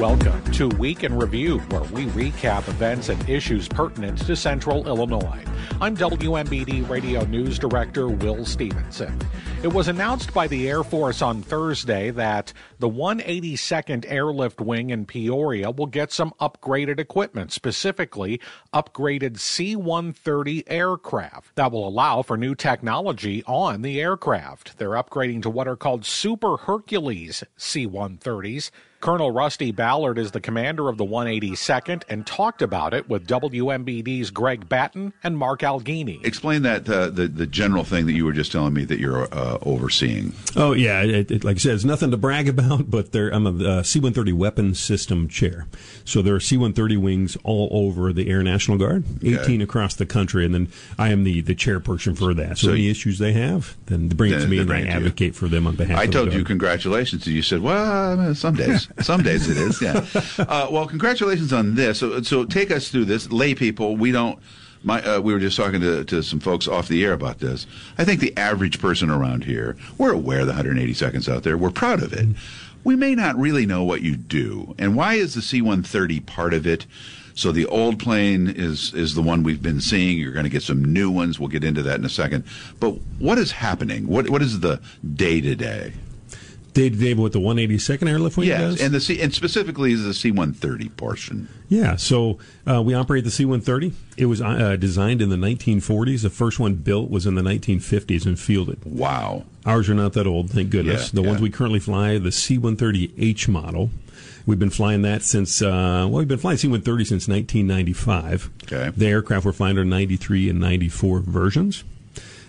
Welcome to Week in Review, where we recap events and issues pertinent to Central Illinois. I'm WMBD Radio News Director Will Stevenson. It was announced by the Air Force on Thursday that the 182nd Airlift Wing in Peoria will get some upgraded equipment, specifically upgraded C-130 aircraft that will allow for new technology on the aircraft. They're upgrading to what are called Super Hercules C-130s. Colonel Rusty Ballard is the commander of the 182nd and talked about it with WMBD's Greg Batten and Mark Alghini. Explain that the general thing that you were just telling me that you're overseeing. Oh, yeah. Like I said, it's nothing to brag about, but I'm a C-130 weapons system chair. So there are C-130 wings all over the Air National Guard, 18 across the country, and then I am the chairperson for that. So any issues they have, then they bring it to me and I advocate for them on behalf of the Guard. I told you congratulations, and you said, well, some days. Some days it is, yeah. Well, congratulations on this. So take us through this. Lay people, we don't. We were just talking to some folks off the air about this. I think the average person around here, we're aware of the 182nd's out there. We're proud of it. We may not really know what you do. And why is the C-130 part of it? So the old plane is the one we've been seeing. You're going to get some new ones. We'll get into that in a second. But what is happening? What is the day-to-day? Day-to-day with the 182nd Airlift Wing does? And specifically is the C-130 portion. Yeah, so we operate the C-130. It was designed in the 1940s. The first one built was in the 1950s and fielded. Wow. Ours are not that old, thank goodness. Yeah, the ones we currently fly, the C-130H model. We've been flying that since, we've been flying C-130 since 1995. Okay. The aircraft were flying are 93 and 94 versions.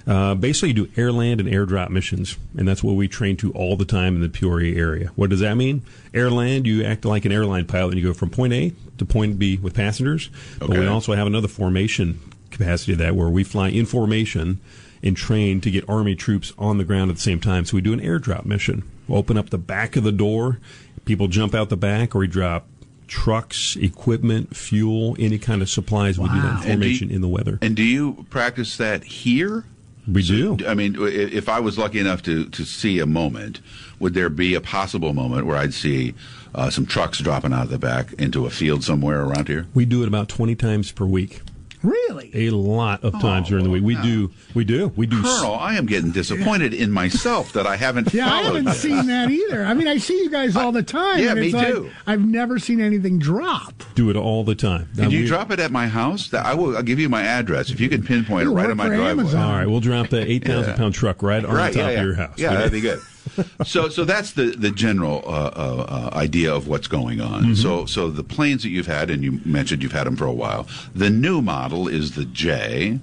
Basically, you do air land and airdrop missions, and that's what we train to all the time in the Peoria area. What does that mean? Air land, you act like an airline pilot, and you go from point A to point B with passengers. Okay. But we also have another formation capacity of that where we fly in formation and train to get Army troops on the ground at the same time. So we do an airdrop mission. We'll open up the back of the door. People jump out the back, or we drop trucks, equipment, fuel, any kind of supplies. Wow. We do that in formation in the weather. And do you practice that here? We do. I mean, if I was lucky enough to see a moment, would there be a possible moment where I'd see some trucks dropping out of the back into a field somewhere around here? We do it about 20 times per week. Really? A lot of times during the week. We do. Colonel, I am getting disappointed in myself that I haven't followed. I haven't seen that either. I mean, I see you guys all the time. Yeah, me too. Like, I've never seen anything drop. Do it all the time. Did you drop it at my house? I'll give you my address. If you can pinpoint it right on my driveway. Amazon. All right, we'll drop the 8,000-pound truck right on top of your house. Yeah, that'd be good. So that's the general idea of what's going on. Mm-hmm. So the planes that you've had, and you mentioned you've had them for a while, the new model is the J,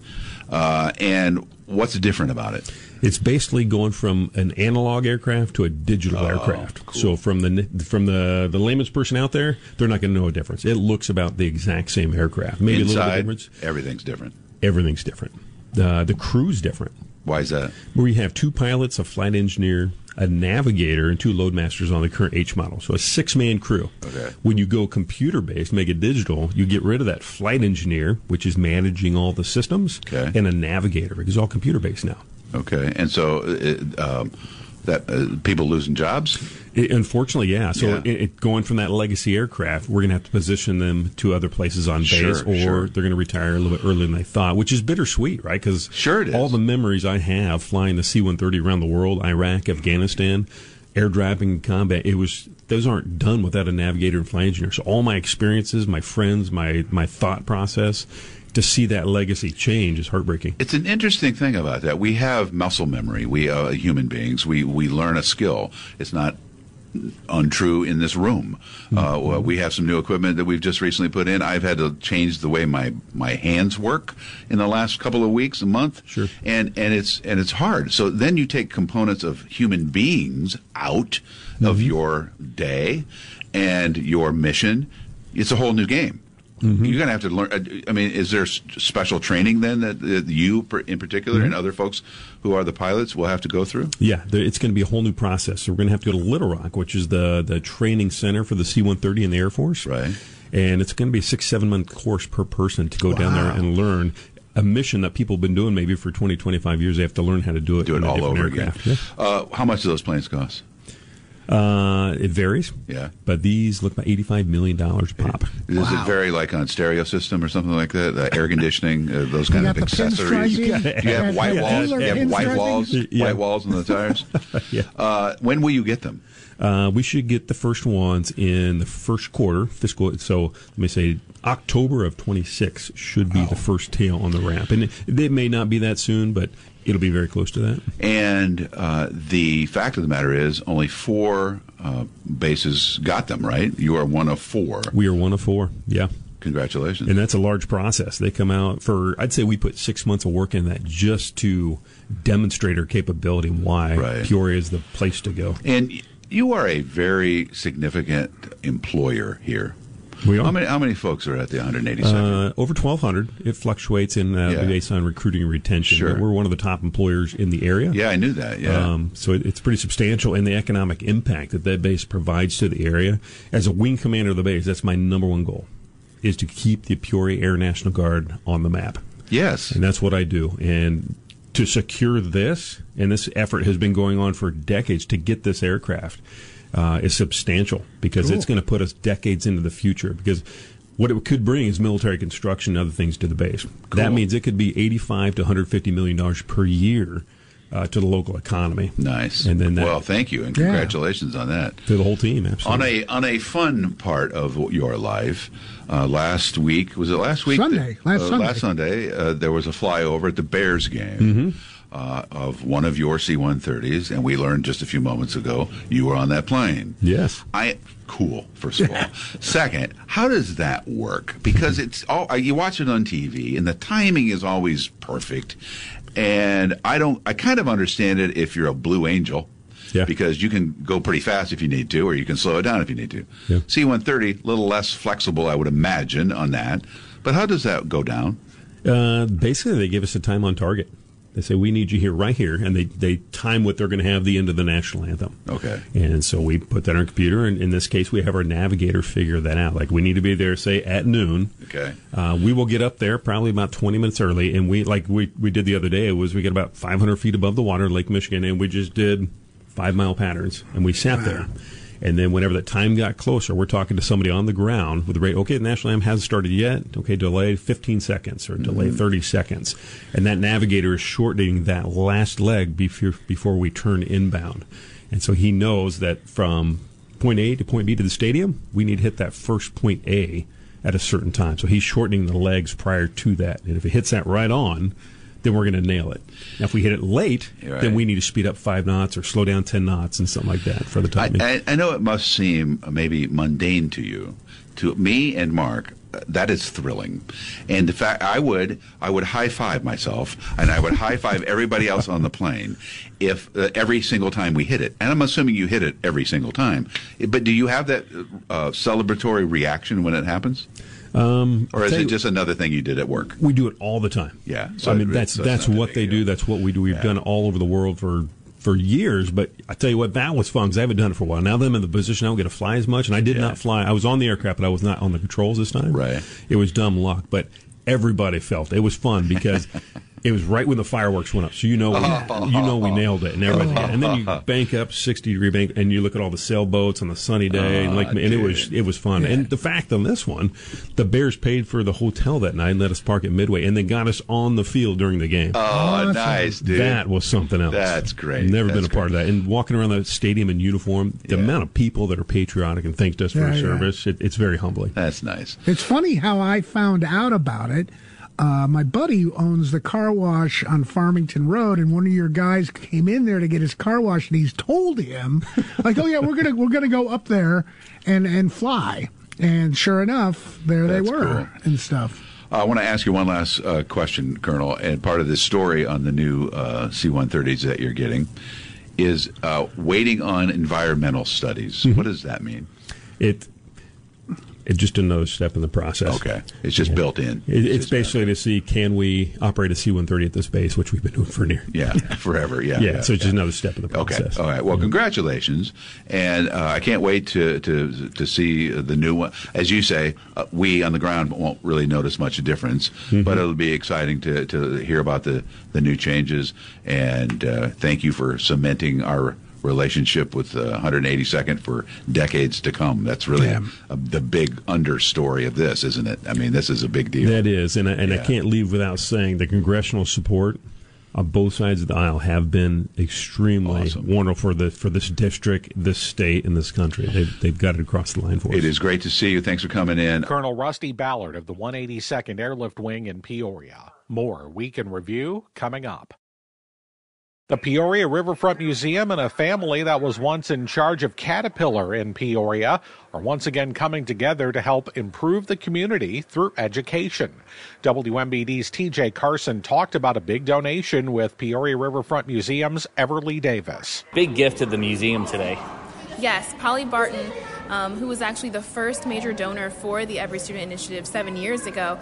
and what's different about it? It's basically going from an analog aircraft to a digital aircraft. Cool. So from the layman's person out there, they're not going to know a difference. It looks about the exact same aircraft. Maybe inside, a little bit difference. Everything's different. Everything's different. The crew's different. Why is that? We have two pilots, a flight engineer, a navigator, and two loadmasters on the current H model. So a six-man crew. Okay. When you go computer-based, make it digital, you get rid of that flight engineer, which is managing all the systems, and a navigator, because it's all computer-based now. Okay, and so people losing jobs? Unfortunately, yeah. So going from that legacy aircraft, we're going to have to position them to other places on base, they're going to retire a little bit earlier than they thought, which is bittersweet, right? Because all the memories I have flying the C-130 around the world, Iraq, Afghanistan, airdropping, combat, those aren't done without a navigator and flight engineer. So all my experiences, my friends, my thought process, to see that legacy change is heartbreaking. It's an interesting thing about that. We have muscle memory. We human beings. We learn a skill. It's not untrue in this room. We have some new equipment that we've just recently put in. I've had to change the way my hands work in the last couple of weeks, a month. Sure. And it's hard. So then you take components of human beings out of your day and your mission. It's a whole new game. Mm-hmm. You're going to have to learn. I mean, is there special training then that you in particular and other folks who are the pilots will have to go through? Yeah, it's going to be a whole new process. So we're going to have to go to Little Rock, which is the training center for the C-130 in the Air Force. Right. And it's going to be a 6-7 month course per person to go down there and learn a mission that people have been doing maybe for 20, 25 years. They have to learn how to do it all over again. Yeah. How much do those planes cost? It varies. Yeah. But these look like $85 million pop. Does it vary like on stereo system or something like that? Air conditioning, those kind of accessories? Do you have white walls? Do you have white walls? White walls on the tires? Yeah. When will you get them? We should get the first ones in the first quarter fiscal. So let me say October of 26 should be the first tail on the ramp. And it may not be that soon, but it'll be very close to that. And the fact of the matter is only 4 bases got them, right? You are one of 4. We are one of 4, yeah. Congratulations. And that's a large process. They come out for, I'd say we put 6 months of work in that just to demonstrate our capability and why Peoria is the place to go. And you are a very significant employer here. We are. How many folks are at the 182nd? Over 1,200. It fluctuates in based on recruiting and retention. Sure. But we're one of the top employers in the area. Yeah, I knew that. Yeah. So it's pretty substantial, and the economic impact that that base provides to the area. As a wing commander of the base, that's my number one goal, is to keep the Peoria Air National Guard on the map. Yes. And that's what I do. And to secure this, and this effort has been going on for decades to get this aircraft, is substantial because it's going to put us decades into the future, because what it could bring is military construction and other things to the base. That means it could be $85 to $150 million per year to the local economy. Nice. And then thank you, and congratulations on that. To the whole team, absolutely. On a fun part of your life, last week, was it last week? Last Sunday, there was a flyover at the Bears game. Mm-hmm. Of one of your C-130s, and we learned just a few moments ago you were on that plane. Yes. Cool, first of all. Second, how does that work? Because it's all, you watch it on TV, and the timing is always perfect. And I kind of understand it if you're a Blue Angel, because you can go pretty fast if you need to, or you can slow it down if you need to. Yeah. C-130, a little less flexible, I would imagine, on that. But how does that go down? Basically, they give us a time on target. They say, we need you here, right here, and they time what they're going to have the end of the national anthem. Okay. And so we put that on our computer, and in this case, we have our navigator figure that out. Like, we need to be there, say, at noon. Okay. We will get up there probably about 20 minutes early, and we did the other day, we got about 500 feet above the water in Lake Michigan, and we just did 5-mile patterns, and we sat there. And then whenever the time got closer, we're talking to somebody on the ground with the rate. Okay, the national anthem hasn't started yet. Okay, delay 15 seconds or delay 30 seconds. And that navigator is shortening that last leg before we turn inbound. And so he knows that from point A to point B to the stadium, we need to hit that first point A at a certain time. So he's shortening the legs prior to that. And if it hits that right on, then we're going to nail it. Now, if we hit it late, then we need to speed up 5 knots or slow down 10 knots and something like that for the timing. I know it must seem maybe mundane to you. To me and Mark, that is thrilling. And the fact I would high-five myself, and I would high-five everybody else on the plane if every single time we hit it. And I'm assuming you hit it every single time. But do you have that celebratory reaction when it happens? Or is it just another thing you did at work? We do it all the time. Yeah. So I mean, that's what they do. That's what we do. We've done all over the world for years. But I tell you what, that was fun because I haven't done it for a while. Now that I'm in the position, I don't get to fly as much. And I did not fly. I was on the aircraft, but I was not on the controls this time. Right. It was dumb luck. But everybody felt it was fun because it was right when the fireworks went up. So we nailed it, and everybody did. And then you bank up, 60-degree bank, and you look at all the sailboats on the sunny day, and it was fun. Yeah. And the fact on this one, the Bears paid for the hotel that night and let us park at Midway, and they got us on the field during the game. Oh, nice, dude! That was something else. That's great. Never been a part of that. And walking around the stadium in uniform, the amount of people that are patriotic and thanked us for our service, it's very humbling. That's nice. It's funny how I found out about it. My buddy who owns the car wash on Farmington Road, and one of your guys came in there to get his car wash, and he's told him, like, "Oh yeah, we're gonna go up there and fly." And sure enough, there they were and stuff. I want to ask you one last question, Colonel, and part of this story on the new C-130s that you're getting is waiting on environmental studies. Mm-hmm. What does that mean? It's just another step in the process. Okay. It's just built in. It's basically to see, can we operate a C-130 at this base, which we've been doing for forever. Yeah. So it's just another step in the process. Okay. All right. Well, congratulations. And I can't wait to see the new one. As you say, we on the ground won't really notice much difference, but it'll be exciting to hear about the new changes. And thank you for cementing our relationship with the 182nd for decades to come. That's really the big understory of this, isn't it? I mean, this is a big deal. That is, and I can't leave without saying the congressional support on both sides of the aisle have been extremely wonderful for this district, this state, and this country. They've got it across the line for us. It is great to see you. Thanks for coming in. Colonel Rusty Ballard of the 182nd Airlift Wing in Peoria. More Week in Review coming up. The Peoria Riverfront Museum and a family that was once in charge of Caterpillar in Peoria are once again coming together to help improve the community through education. WMBD's TJ Carson talked about a big donation with Peoria Riverfront Museum's Everly Davis. Big gift to the museum today. Yes, Polly Barton, who was actually the first major donor for the Every Student Initiative 7 years ago,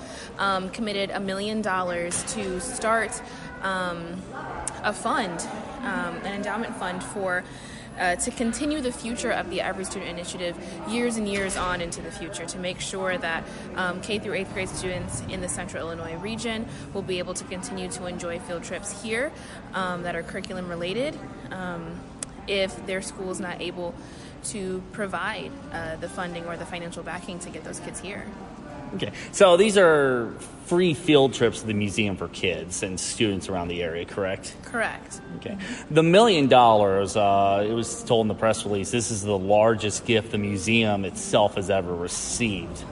committed $1 million to start a fund, an endowment fund for to continue the future of the Every Student Initiative years and years on into the future, to make sure that K through 8th grade students in the Central Illinois region will be able to continue to enjoy field trips here that are curriculum related if their school is not able to provide the funding or the financial backing to get those kids here. Okay, so these are free field trips to the museum for kids and students around the area, correct? Correct. Okay. The $1 million, it was told in the press release, this is the largest gift the museum itself has ever received.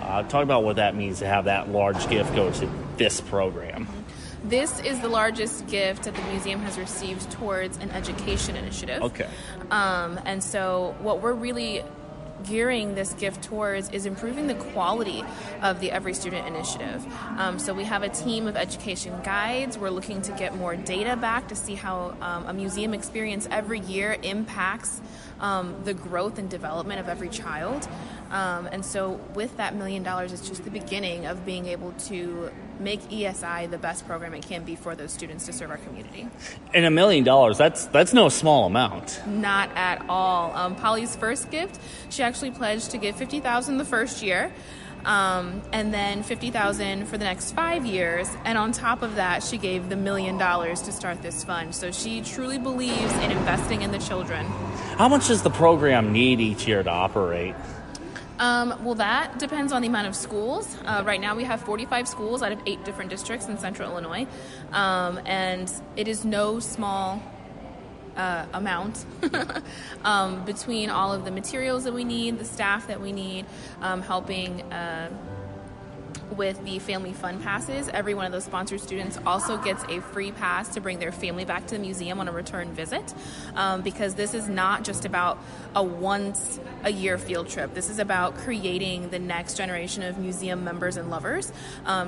Talk about what that means to have that large gift go to this program. This is the largest gift that the museum has received towards an education initiative. Okay. And so what we're really gearing this gift towards is improving the quality of the Every Student Initiative. So we have a team of education guides. We're looking to get more data back to see how a museum experience every year impacts the growth and development of every child. And so with that $1 million, it's just the beginning of being able to make ESI the best program it can be for those students to serve our community. And $1 million, that's no small amount. Not at all. Polly's first gift, she actually pledged to give $50,000 the first year, and then $50,000 for the next 5 years. And on top of that, she gave the $1 million to start this fund. So she truly believes in investing in the children. How much does the program need each year to operate? Well, that depends on the amount of schools. Right now we have 45 schools out of 8 different districts in Central Illinois, and it is no small amount between all of the materials that we need, the staff that we need, helping with the family fun passes. Every one of those sponsored students also gets a free pass to bring their family back to the museum on a return visit, because this is not just about a once a year field trip. This is about creating the next generation of museum members and lovers.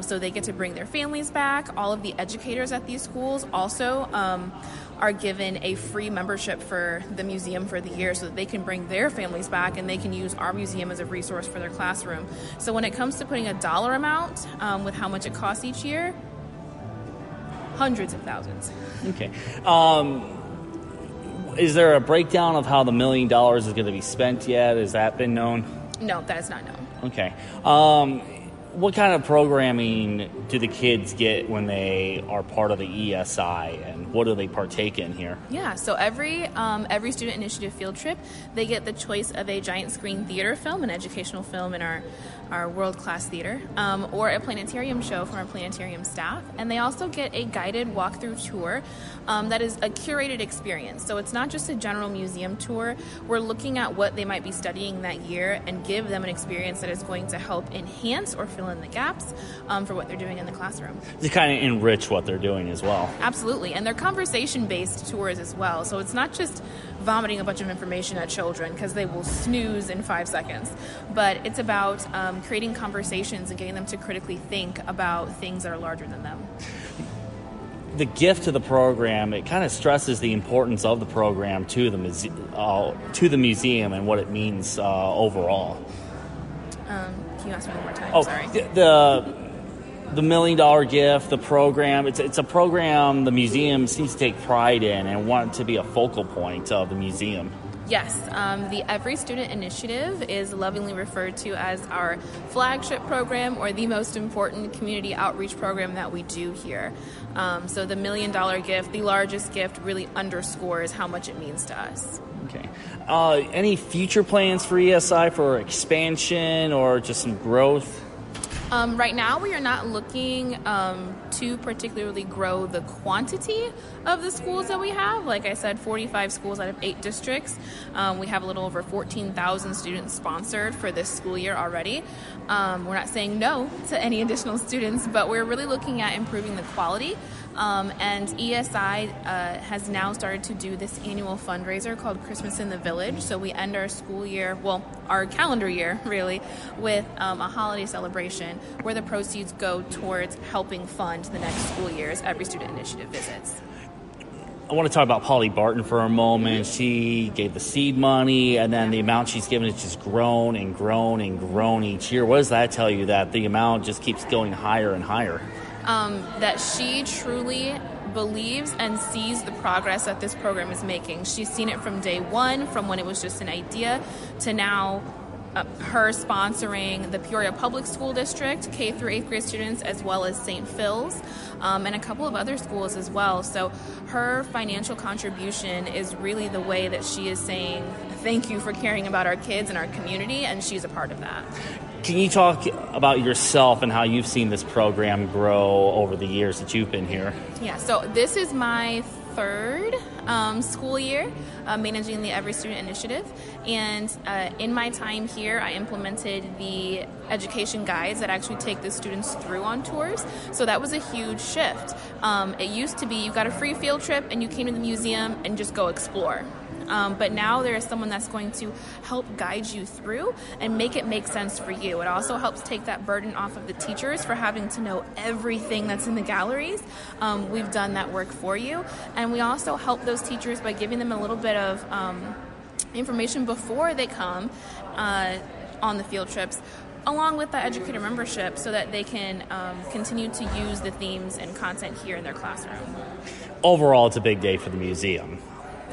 So they get to bring their families back. All of the educators at these schools also are given a free membership for the museum for the year so that they can bring their families back and they can use our museum as a resource for their classroom. So when it comes to putting a dollar amount with how much it costs each year, hundreds of thousands. Okay. Is there a breakdown of how the $1 million is going to be spent yet? Has that been known? No, that is not known. Okay. What kind of programming do the kids get when they are part of the ESI, and what do they partake in here? Yeah, so every Student Initiative field trip, they get the choice of a giant screen theater film, an educational film in our world-class theater, or a planetarium show from our planetarium staff. And they also get a guided walkthrough tour that is a curated experience. So it's not just a general museum tour. We're looking at what they might be studying that year and give them an experience that is going to help enhance or fill in the gaps for what they're doing in the classroom. To kind of enrich what they're doing as well. Absolutely, and they're conversation-based tours as well, so it's not just vomiting a bunch of information at children because they will snooze in 5 seconds, but it's about creating conversations and getting them to critically think about things that are larger than them. The gift to the program, it kind of stresses the importance of the program to the museum and what it means overall. Can you ask me one more time? Oh, sorry. The $1 million gift, the program, it's a program the museum seems to take pride in and want it to be a focal point of the museum. Yes, the Every Student Initiative is lovingly referred to as our flagship program or the most important community outreach program that we do here. So the $1 million gift, the largest gift, really underscores how much it means to us. Okay. Any future plans for ESI for expansion or just some growth? Right now, we are not looking to particularly grow the quantity of the schools that we have. Like I said, 45 schools out of 8 districts. We have a little over 14,000 students sponsored for this school year already. We're not saying no to any additional students, but we're really looking at improving the quality. And ESI has now started to do this annual fundraiser called Christmas in the Village. So we end our school year, well, our calendar year, really, with a holiday celebration where the proceeds go towards helping fund the next school year's Every Student Initiative visits. I want to talk about Polly Barton for a moment. She gave the seed money, and then the amount she's given has just grown and grown and grown each year. What does that tell you, that the amount just keeps going higher and higher? That she truly believes and sees the progress that this program is making. She's seen it from day one, from when it was just an idea to now her sponsoring the Peoria Public School District, K through 8th grade students, as well as St. Phil's, and a couple of other schools as well. So her financial contribution is really the way that she is saying, thank you for caring about our kids and our community, and she's a part of that. Can you talk about yourself and how you've seen this program grow over the years that you've been here? Yeah, so this is my third school year managing the Every Student Initiative, and in my time here I implemented the education guides that actually take the students through on tours. So that was a huge shift. It used to be you got a free field trip and you came to the museum and just go explore. But now there is someone that's going to help guide you through and make it make sense for you. It also helps take that burden off of the teachers for having to know everything that's in the galleries. We've done that work for you. And we also help those teachers by giving them a little bit of information before they come on the field trips, along with the educator membership, so that they can continue to use the themes and content here in their classroom. Overall, it's a big day for the museum.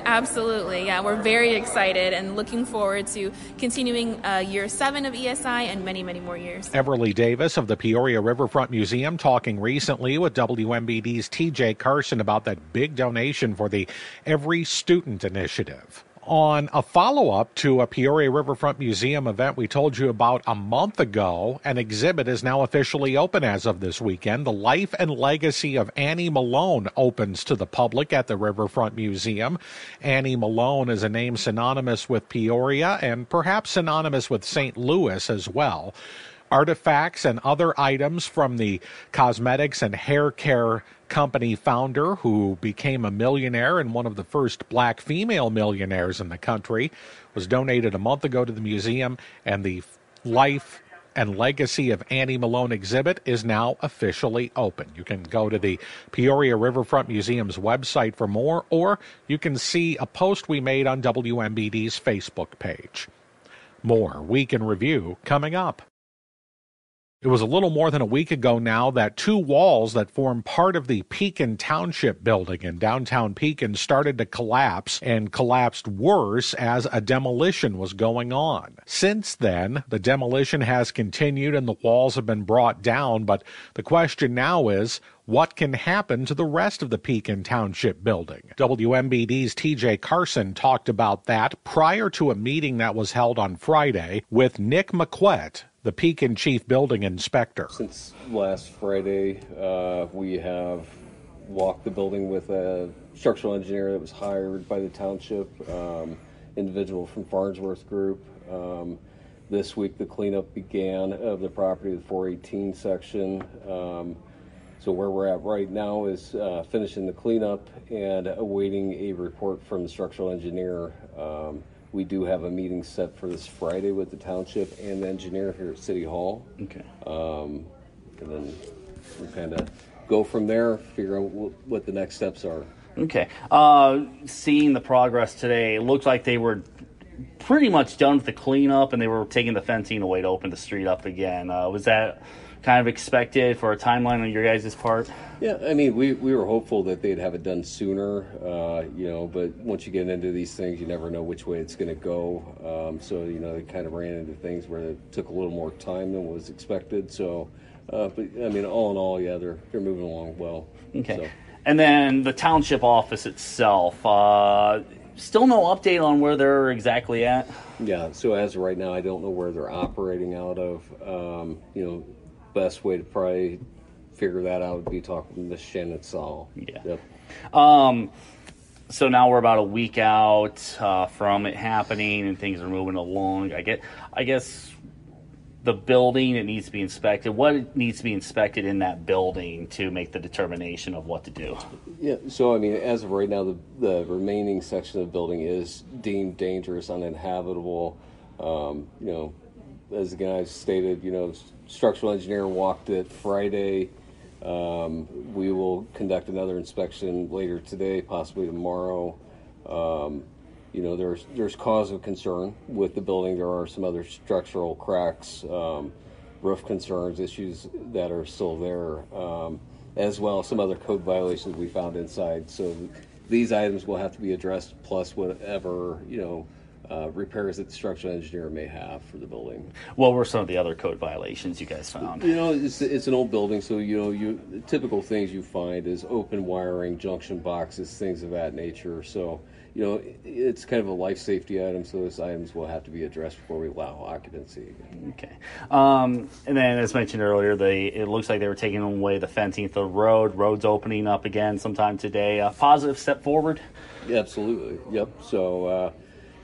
Absolutely, yeah. We're very excited and looking forward to continuing year 7 of ESI and many, many more years. Everly Davis of the Peoria Riverfront Museum talking recently with WMBD's TJ Carson about that big donation for the Every Student Initiative. On a follow-up to a Peoria Riverfront Museum event we told you about a month ago, an exhibit is now officially open as of this weekend. The Life and Legacy of Annie Malone opens to the public at the Riverfront Museum. Annie Malone is a name synonymous with Peoria and perhaps synonymous with St. Louis as well. Artifacts and other items from the cosmetics and hair care company founder, who became a millionaire and one of the first black female millionaires in the country, was donated a month ago to the museum, and the Life and Legacy of Annie Malone exhibit is now officially open. You can go to the Peoria Riverfront Museum's website for more, or you can see a post we made on WMBD's Facebook page. More Week in Review coming up. It was a little more than a week ago now that two walls that form part of the Pekin Township building in downtown Pekin started to collapse, and collapsed worse as a demolition was going on. Since then, the demolition has continued and the walls have been brought down, but the question now is, what can happen to the rest of the Pekin Township building? WMBD's TJ Carson talked about that prior to a meeting that was held on Friday with Nick McQuett, the Pekin Chief Building Inspector. Since last Friday, we have walked the building with a structural engineer that was hired by the township, individual from Farnsworth Group. This week, the cleanup began of the property of the 418 section. So where we're at right now is finishing the cleanup and awaiting a report from the structural engineer. We do have a meeting set for this Friday with the township and the engineer here at City Hall. Okay. And then we kind of go from there, figure out what the next steps are. Okay. Seeing the progress today, it looked like they were pretty much done with the cleanup, and they were taking the fencing away to open the street up again. Was that kind of expected for a timeline on your guys' part? Yeah, I mean, we were hopeful that they'd have it done sooner, but once you get into these things, you never know which way it's going to go. So they kind of ran into things where it took a little more time than was expected. So, all in all, yeah, they're moving along well. Okay. So. And then the township office itself, still no update on where they're exactly at? Yeah, so as of right now, I don't know where they're operating out of. Best way to probably figure that out would be talking to Shannon Saul. Yeah. Yep. So now we're about a week out from it happening, and things are moving along. I guess the building, it needs to be inspected. What needs to be inspected in that building to make the determination of what to do? Yeah, so I mean, as of right now, the remaining section of the building is deemed dangerous, uninhabitable. As the guys stated, structural engineer walked it Friday. We will conduct another inspection later today, possibly tomorrow. There's cause of concern with the building. There are some other structural cracks, roof concerns, issues that are still there, as well as some other code violations we found inside. So these items will have to be addressed, plus whatever, repairs that the structural engineer may have for the building. What were some of the other code violations you guys found? It's an old building, so you typical things you find is open wiring, junction boxes, things of that nature. So it's kind of a life safety item, so those items will have to be addressed before we allow occupancy. Okay. And then, as mentioned earlier, it looks like they were taking away the fencing at the road. Road's opening up again sometime today. A positive step forward. Yeah, absolutely. Yep. So.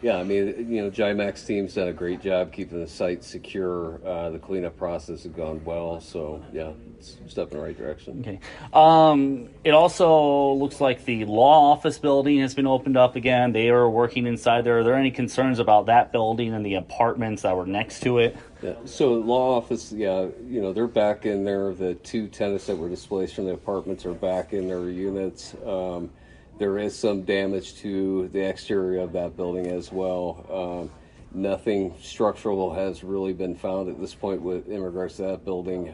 Yeah, I mean, GIMAC's team's done a great job keeping the site secure. The cleanup process has gone well, so yeah, it's a step in the right direction. Okay. It also looks like the law office building has been opened up again. They are working inside there. Are there any concerns about that building and the apartments that were next to it? Yeah. So law office, they're back in there. The two tenants that were displaced from the apartments are back in their units. There is some damage to the exterior of that building as well. Nothing structural has really been found at this point in regards to that building.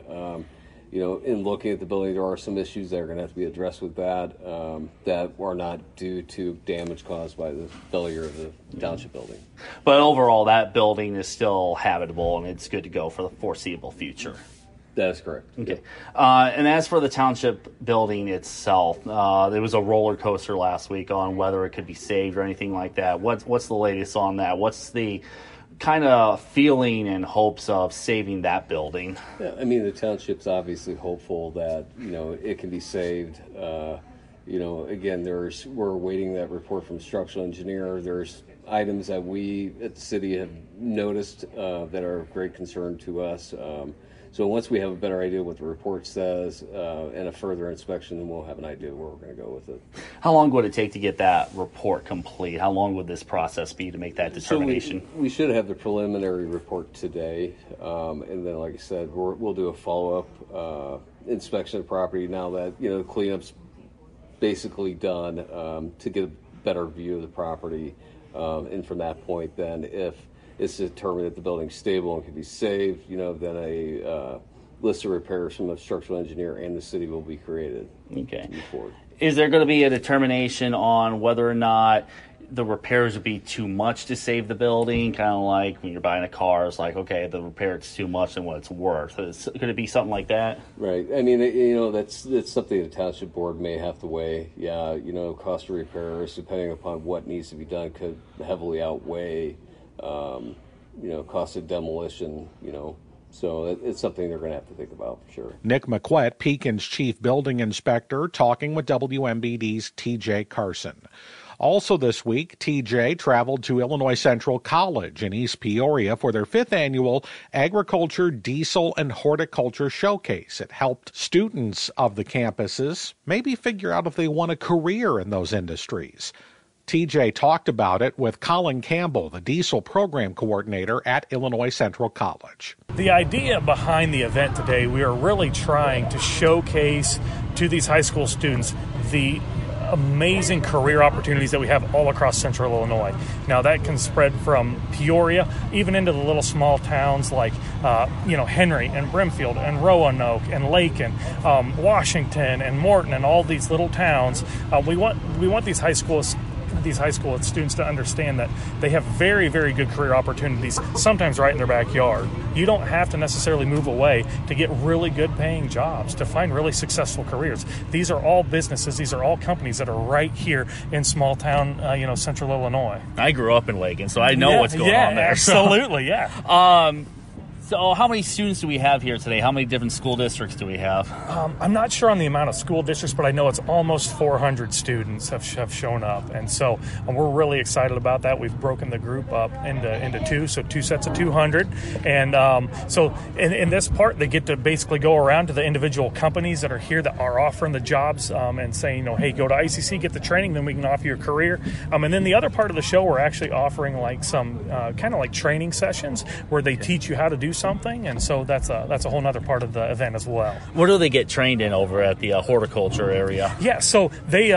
In looking at the building, there are some issues that are going to have to be addressed with that that are not due to damage caused by the failure of the township building. But overall, that building is still habitable, and it's good to go for the foreseeable future. That is correct. Okay. Yeah. And as for the township building itself, there was a roller coaster last week on whether it could be saved or anything like that. What's the latest on that? What's the kind of feeling and hopes of saving that building? Yeah, I mean, the township's obviously hopeful that, it can be saved. Again, we're awaiting that report from structural engineer. There's items that we at the city have noticed that are of great concern to us. So once we have a better idea of what the report says and a further inspection, then we'll have an idea where we're going to go with it. How long would it take to get that report complete? How long would this process be to make that determination? So we should have the preliminary report today. And then, like I said, we'll do a follow-up inspection of property now that, the cleanup's basically done to get a better view of the property. And from that point, then, if it's determined that the building's stable and can be saved, then a list of repairs from the structural engineer and the city will be created. Okay. Is there going to be a determination on whether or not the repairs would be too much to save the building? Kind of like when you're buying a car, it's like, okay, the repair is too much than what it's worth. Could it be something like that? Right. I mean, that's something the township board may have to weigh. Yeah, cost of repairs, depending upon what needs to be done, could heavily outweigh cost of demolition, so it's something they're going to have to think about for sure. Nick McQuett, Pekin's chief building inspector, talking with WMBD's TJ Carson. Also this week, TJ traveled to Illinois Central College in East Peoria for their 5th annual Agriculture, Diesel, and Horticulture Showcase. It helped students of the campuses maybe figure out if they want a career in those industries. TJ talked about it with Colin Campbell, the diesel program coordinator at Illinois Central College. The idea behind the event today, we are really trying to showcase to these high school students the amazing career opportunities that we have all across central Illinois. Now that can spread from Peoria even into the little small towns like Henry and Brimfield and Roanoke and Lakin, Washington and Morton and all these little towns. We want these high school students to understand that they have very, very good career opportunities, sometimes right in their backyard. You don't have to necessarily move away to get really good paying jobs, to find really successful careers. These are all businesses, these are all companies that are right here in small town, central Illinois. I grew up in Lakin, so I know what's going on there. Absolutely, yeah. So how many students do we have here today? How many different school districts do we have? I'm not sure on the amount of school districts, but I know it's almost 400 students have shown up. And so we're really excited about that. We've broken the group up into two, so two sets of 200. And so in this part, they get to basically go around to the individual companies that are here that are offering the jobs and saying, hey, go to ICC, get the training, then we can offer you a career. And then the other part of the show, we're actually offering like some kind of like training sessions where they teach you how to do something, and so that's a whole other part of the event as well. What do they get trained in over at the horticulture area? Yeah, so they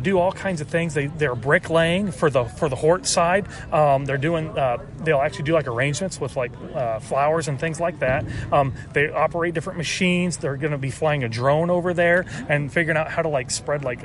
do all kinds of things. They're bricklaying for the hort side. They'll actually do like arrangements with like flowers and things like that. They operate different machines. They're going to be flying a drone over there and figuring out how to like spread like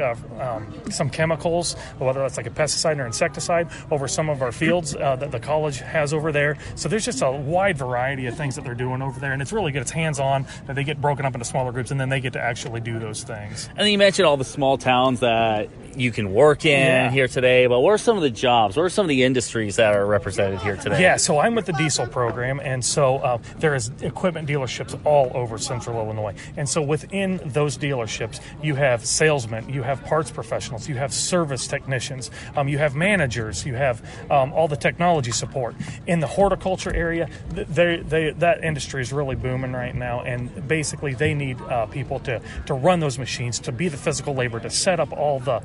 some chemicals, whether that's like a pesticide or insecticide, over some of our fields that the college has over there. So there's just a wide variety of things that they're doing over there, and it's really good. It's hands-on. That they get broken up into smaller groups, and then they get to actually do those things. And you mentioned all the small towns that you can work in here today, but what are some of the jobs? What are some of the industries that are represented here today? Yeah, so I'm with the diesel program, and so there is equipment dealerships all over central Illinois. And so within those dealerships, you have salesmen, you have parts professionals, you have service technicians, you have managers, you have all the technology support. In the horticulture area, that industry is really booming right now, and basically they need people to run those machines, to be the physical labor, to set up all the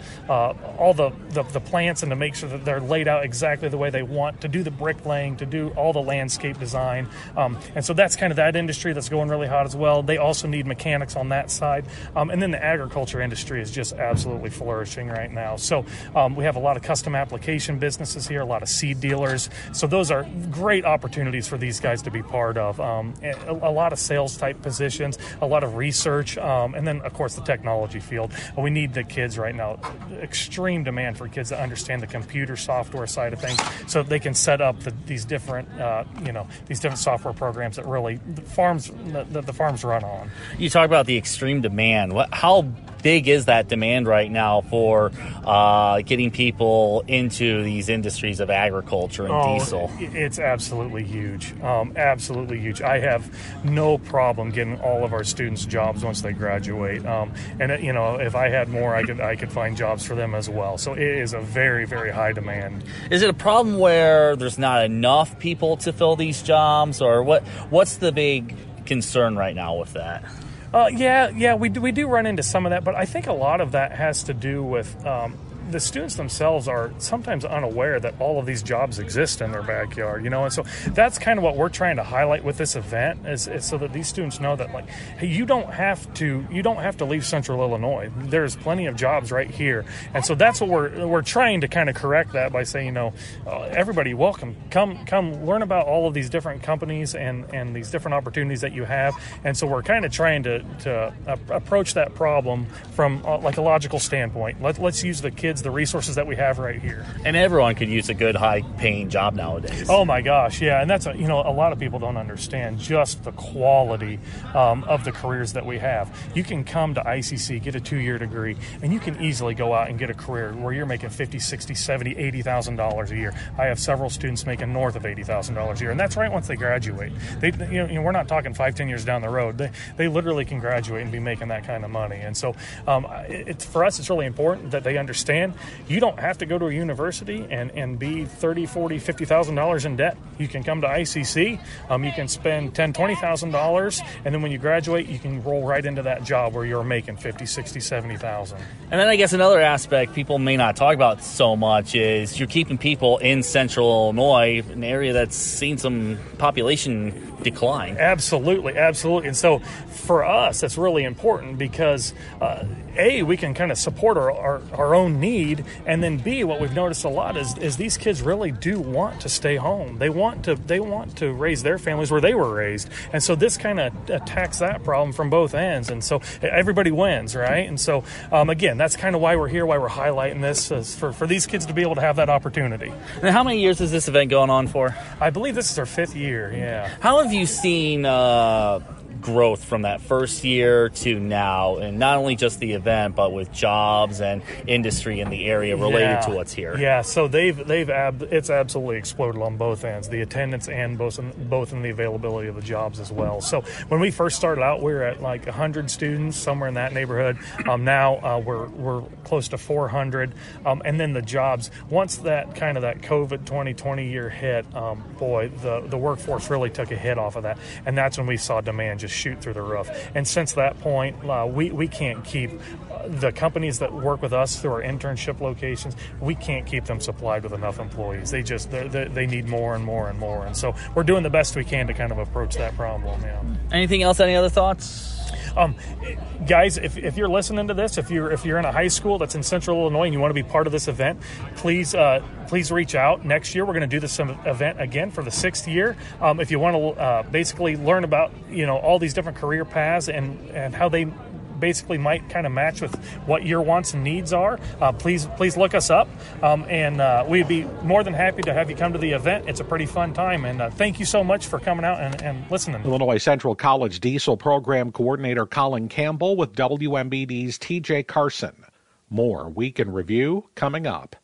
plants and to make sure that they're laid out exactly the way they want, to do the bricklaying, to do all the landscape design. And so that's kind of that industry that's going really hot as well. They also need mechanics on that side. And then the agriculture industry is just absolutely flourishing right now. So we have a lot of custom application businesses here, a lot of seed dealers. So those are great opportunities for these guys to be part of. A lot of sales type positions, a lot of research, and then of course the technology field. We need the kids right now. Extreme demand for kids to understand the computer software side of things, so they can set up these different software programs that really the farms run on. You talk about the extreme demand. How big is that demand right now for getting people into these industries of agriculture and diesel? It's absolutely huge. I have no problem getting all of our students jobs once they graduate. If I had more, I could find jobs for them as well. So it is a very, very high demand. Is it a problem where there's not enough people to fill these jobs, or what's the big concern right now with that? We do run into some of that, but I think a lot of that has to do with the students themselves are sometimes unaware that all of these jobs exist in their backyard, and so that's kind of what we're trying to highlight with this event is so that these students know that, like, hey, you don't have to leave central Illinois. There's plenty of jobs right here. And so that's what we're trying to kind of correct that by saying, everybody welcome, come learn about all of these different companies and these different opportunities that you have. And so we're kind of trying to approach that problem from a logical standpoint. Let's use the kids, the resources that we have right here. And everyone could use a good high-paying job nowadays. Oh my gosh, yeah. And that's a lot of people don't understand just the quality of the careers that we have. You can come to ICC, get a 2-year degree, and you can easily go out and get a career where you're making $50,000, $60,000, $70,000, $80,000 a year. I have several students making north of $80,000 a year, and that's right once they graduate. We're not talking 5-10 years down the road. They literally can graduate and be making that kind of money. And so for us, it's really important that they understand you don't have to go to a university and be $30,000, $40,000, $50,000 in debt. You can come to ICC, you can spend $10,000, $20,000, and then when you graduate, you can roll right into that job where you're making $50,000, $60,000, $70,000. And then I guess another aspect people may not talk about so much is you're keeping people in central Illinois, an area that's seen some population decline. Absolutely, absolutely. And so for us, that's really important because, A, we can kind of support our own need, and then B, what we've noticed a lot is these kids really do want to stay home. They want to raise their families where they were raised, and so this kind of attacks that problem from both ends, and so everybody wins, right? And so again, that's kind of why we're here, why we're highlighting this, is for these kids to be able to have that opportunity. And how many years is this event going on for? I believe this is our 5th year. Yeah. How have you seen growth from that first year to now, and not only just the event but with jobs and industry in the area related to what's here? Yeah, so it's absolutely exploded on both ends, the attendance and both in the availability of the jobs as well. So when we first started out, we were at like 100 students, somewhere in that neighborhood. Now we're close to 400, and then the jobs, once that COVID 2020 year hit, boy, the workforce really took a hit off of that, and that's when we saw demand just shoot through the roof. And since that point, we can't keep the companies that work with us through our internship locations, we can't keep them supplied with enough employees. They need more and more and more, and so we're doing the best we can to kind of approach that problem. Yeah. Anything else, any other thoughts? Guys, if you're listening to this, if you're in a high school that's in Central Illinois and you want to be part of this event, please reach out. Next year, we're going to do this event again for the 6th year. If you want to basically learn about, all these different career paths and how they basically might kind of match with what your wants and needs are, please look us up, and we'd be more than happy to have you come to the event. It's a pretty fun time, and thank you so much for coming out and listening. Illinois Central College Diesel Program Coordinator Colin Campbell with WMBD's TJ Carson. More Week in Review coming up.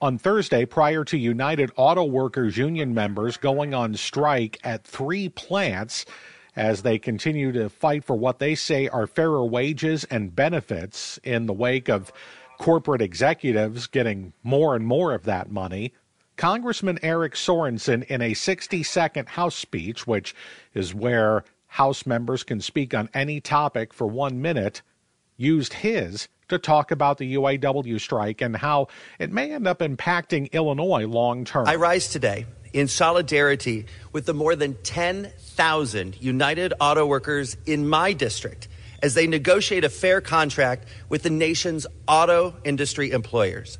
On Thursday, prior to United Auto Workers union members going on strike at 3 plants, as they continue to fight for what they say are fairer wages and benefits in the wake of corporate executives getting more and more of that money. Congressman Eric Sorensen, in a 60-second House speech, which is where House members can speak on any topic for 1 minute, used his to talk about the UAW strike and how it may end up impacting Illinois long term. I rise today in solidarity with the more than 10,000 United Auto Workers in my district as they negotiate a fair contract with the nation's auto industry employers.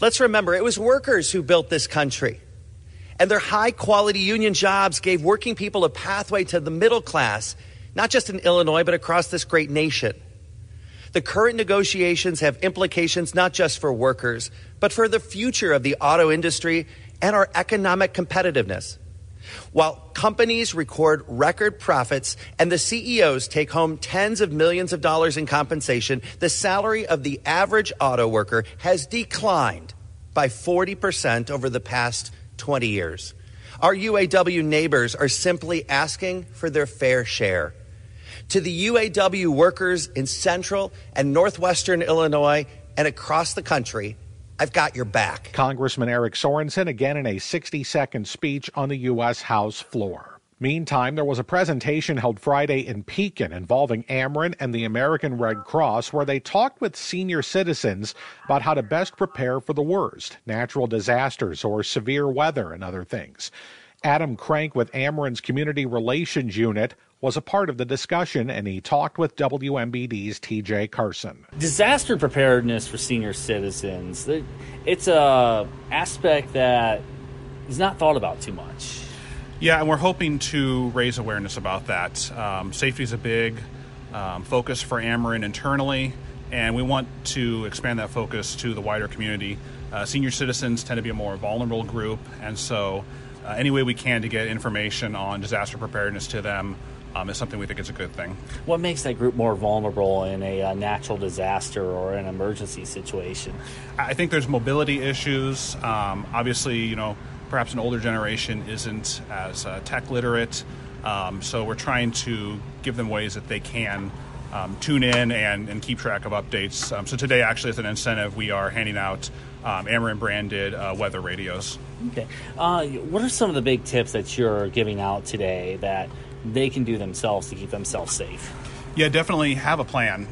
Let's remember, it was workers who built this country, and their high-quality union jobs gave working people a pathway to the middle class, not just in Illinois, but across this great nation. The current negotiations have implications not just for workers, but for the future of the auto industry and our economic competitiveness. While companies record record profits and the CEOs take home tens of millions of dollars in compensation, the salary of the average auto worker has declined by 40% over the past 20 years. Our UAW neighbors are simply asking for their fair share. To the UAW workers in central and northwestern Illinois and across the country, I've got your back. Congressman Eric Sorensen again in a 60-second speech on the U.S. House floor. Meantime, there was a presentation held Friday in Pekin involving Ameren and the American Red Cross, where they talked with senior citizens about how to best prepare for the worst, natural disasters or severe weather and other things. Adam Crank with Ameren's Community Relations Unit was a part of the discussion, and he talked with WMBD's TJ Carson. Disaster preparedness for senior citizens, it's an aspect that is not thought about too much. Yeah, and we're hoping to raise awareness about that. Safety is a big focus for Ameren internally, and we want to expand that focus to the wider community. Senior citizens tend to be a more vulnerable group, and so any way we can to get information on disaster preparedness to them is something we think is a good thing. What makes that group more vulnerable in a natural disaster or an emergency situation? I think there's mobility issues. Obviously, perhaps an older generation isn't as tech literate, so we're trying to give them ways that they can tune in and keep track of updates. So today, actually, as an incentive, we are handing out Ameren-branded weather radios. Okay. What are some of the big tips that you're giving out today that they can do themselves to keep themselves safe? Yeah, definitely have a plan.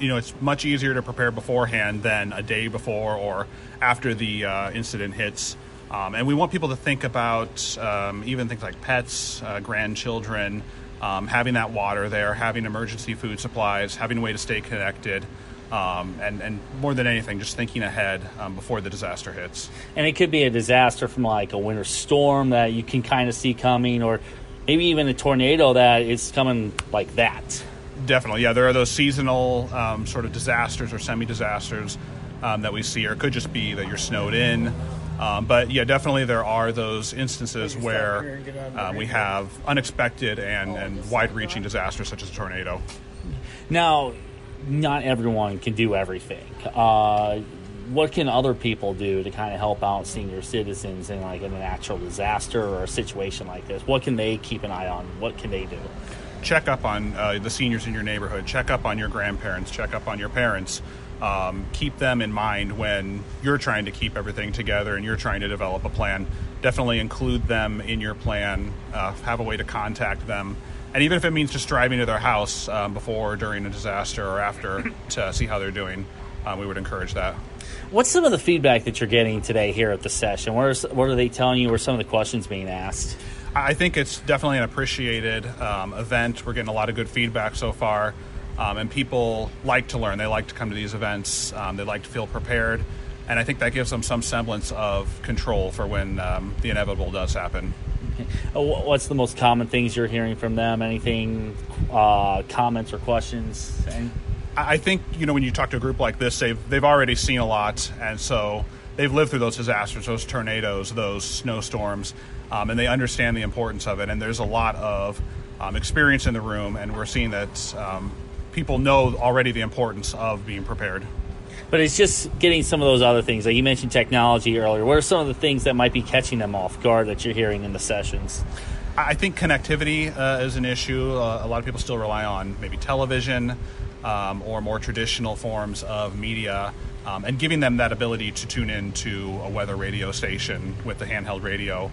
It's much easier to prepare beforehand than a day before or after the incident hits. And we want people to think about even things like pets, grandchildren, having that water there, having emergency food supplies, having a way to stay connected. And more than anything, just thinking ahead before the disaster hits. And it could be a disaster from like a winter storm that you can kind of see coming, or maybe even a tornado that is coming like that. Definitely. Yeah, there are those seasonal sort of disasters or semi-disasters that we see, or it could just be that you're snowed in. But yeah, definitely there are those instances where we have unexpected and wide-reaching disasters such as a tornado. Now, not everyone can do everything. What can other people do to kind of help out senior citizens in like a natural disaster or a situation like this? What can they keep an eye on? What can they do? Check up on the seniors in your neighborhood. Check up on your grandparents. Check up on your parents. Keep them in mind when you're trying to keep everything together and you're trying to develop a plan. Definitely include them in your plan. Have a way to contact them. And even if it means just driving to their house before or during a disaster or after to see how they're doing, we would encourage that. What's some of the feedback that you're getting today here at the session? What are they telling you? What are some of the questions being asked? I think it's definitely an appreciated event. We're getting a lot of good feedback so far. And people like to learn. They like to come to these events. They like to feel prepared. And I think that gives them some semblance of control for when the inevitable does happen. What's the most common things you're hearing from them? Anything, comments or questions? I think, when you talk to a group like this, they've already seen a lot. And so they've lived through those disasters, those tornadoes, those snowstorms, and they understand the importance of it. And there's a lot of experience in the room. And we're seeing that people know already the importance of being prepared. But it's just getting some of those other things. Like you mentioned technology earlier. What are some of the things that might be catching them off guard that you're hearing in the sessions? I think connectivity is an issue. A lot of people still rely on maybe television or more traditional forms of media, and giving them that ability to tune in to a weather radio station with the handheld radio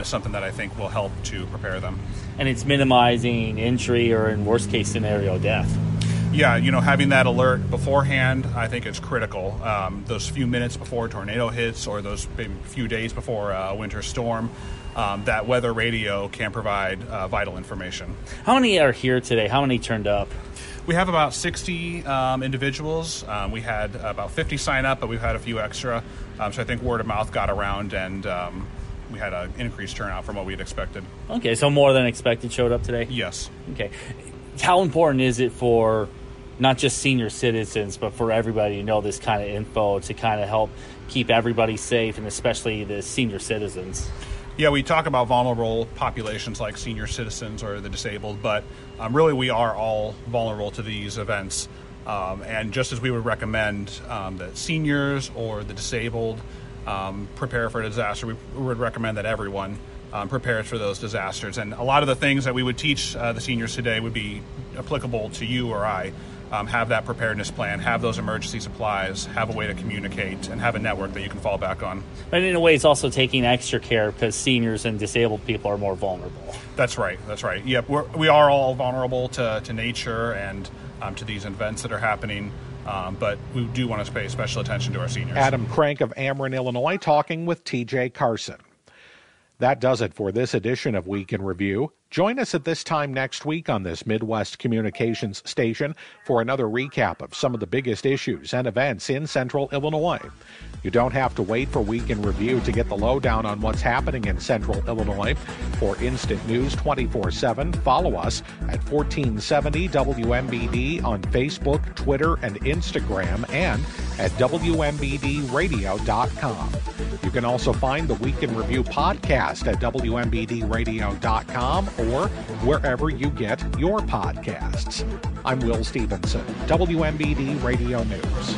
is something that I think will help to prepare them. And it's minimizing injury or, in worst case scenario, death. Yeah, having that alert beforehand, I think it's critical. Those few minutes before a tornado hits or those few days before a winter storm, that weather radio can provide vital information. How many are here today? How many turned up? We have about 60 individuals. We had about 50 sign up, but we've had a few extra. So I think word of mouth got around, and we had an increased turnout from what we had expected. Okay, so more than expected showed up today? Yes. Okay. How important is it for not just senior citizens, but for everybody to know this kind of info to kind of help keep everybody safe, and especially the senior citizens? Yeah, we talk about vulnerable populations like senior citizens or the disabled, but really we are all vulnerable to these events. And just as we would recommend that seniors or the disabled prepare for a disaster, we would recommend that everyone prepares for those disasters. And a lot of the things that we would teach the seniors today would be applicable to you or I. Have that preparedness plan, have those emergency supplies, have a way to communicate, and have a network that you can fall back on. But in a way, it's also taking extra care because seniors and disabled people are more vulnerable. That's right. Yep, we are all vulnerable to nature and to these events that are happening, but we do want to pay special attention to our seniors. Adam Crank of Ameren, Illinois, talking with T.J. Carson. That does it for this edition of Week in Review. Join us at this time next week on this Midwest Communications station for another recap of some of the biggest issues and events in Central Illinois. You don't have to wait for Week in Review to get the lowdown on what's happening in Central Illinois. For instant news 24/7, follow us at 1470 WMBD on Facebook, Twitter, and Instagram, and at WMBDradio.com. You can also find the Week in Review podcast at WMBDradio.com or wherever you get your podcasts. I'm Will Stevenson, WMBD Radio News.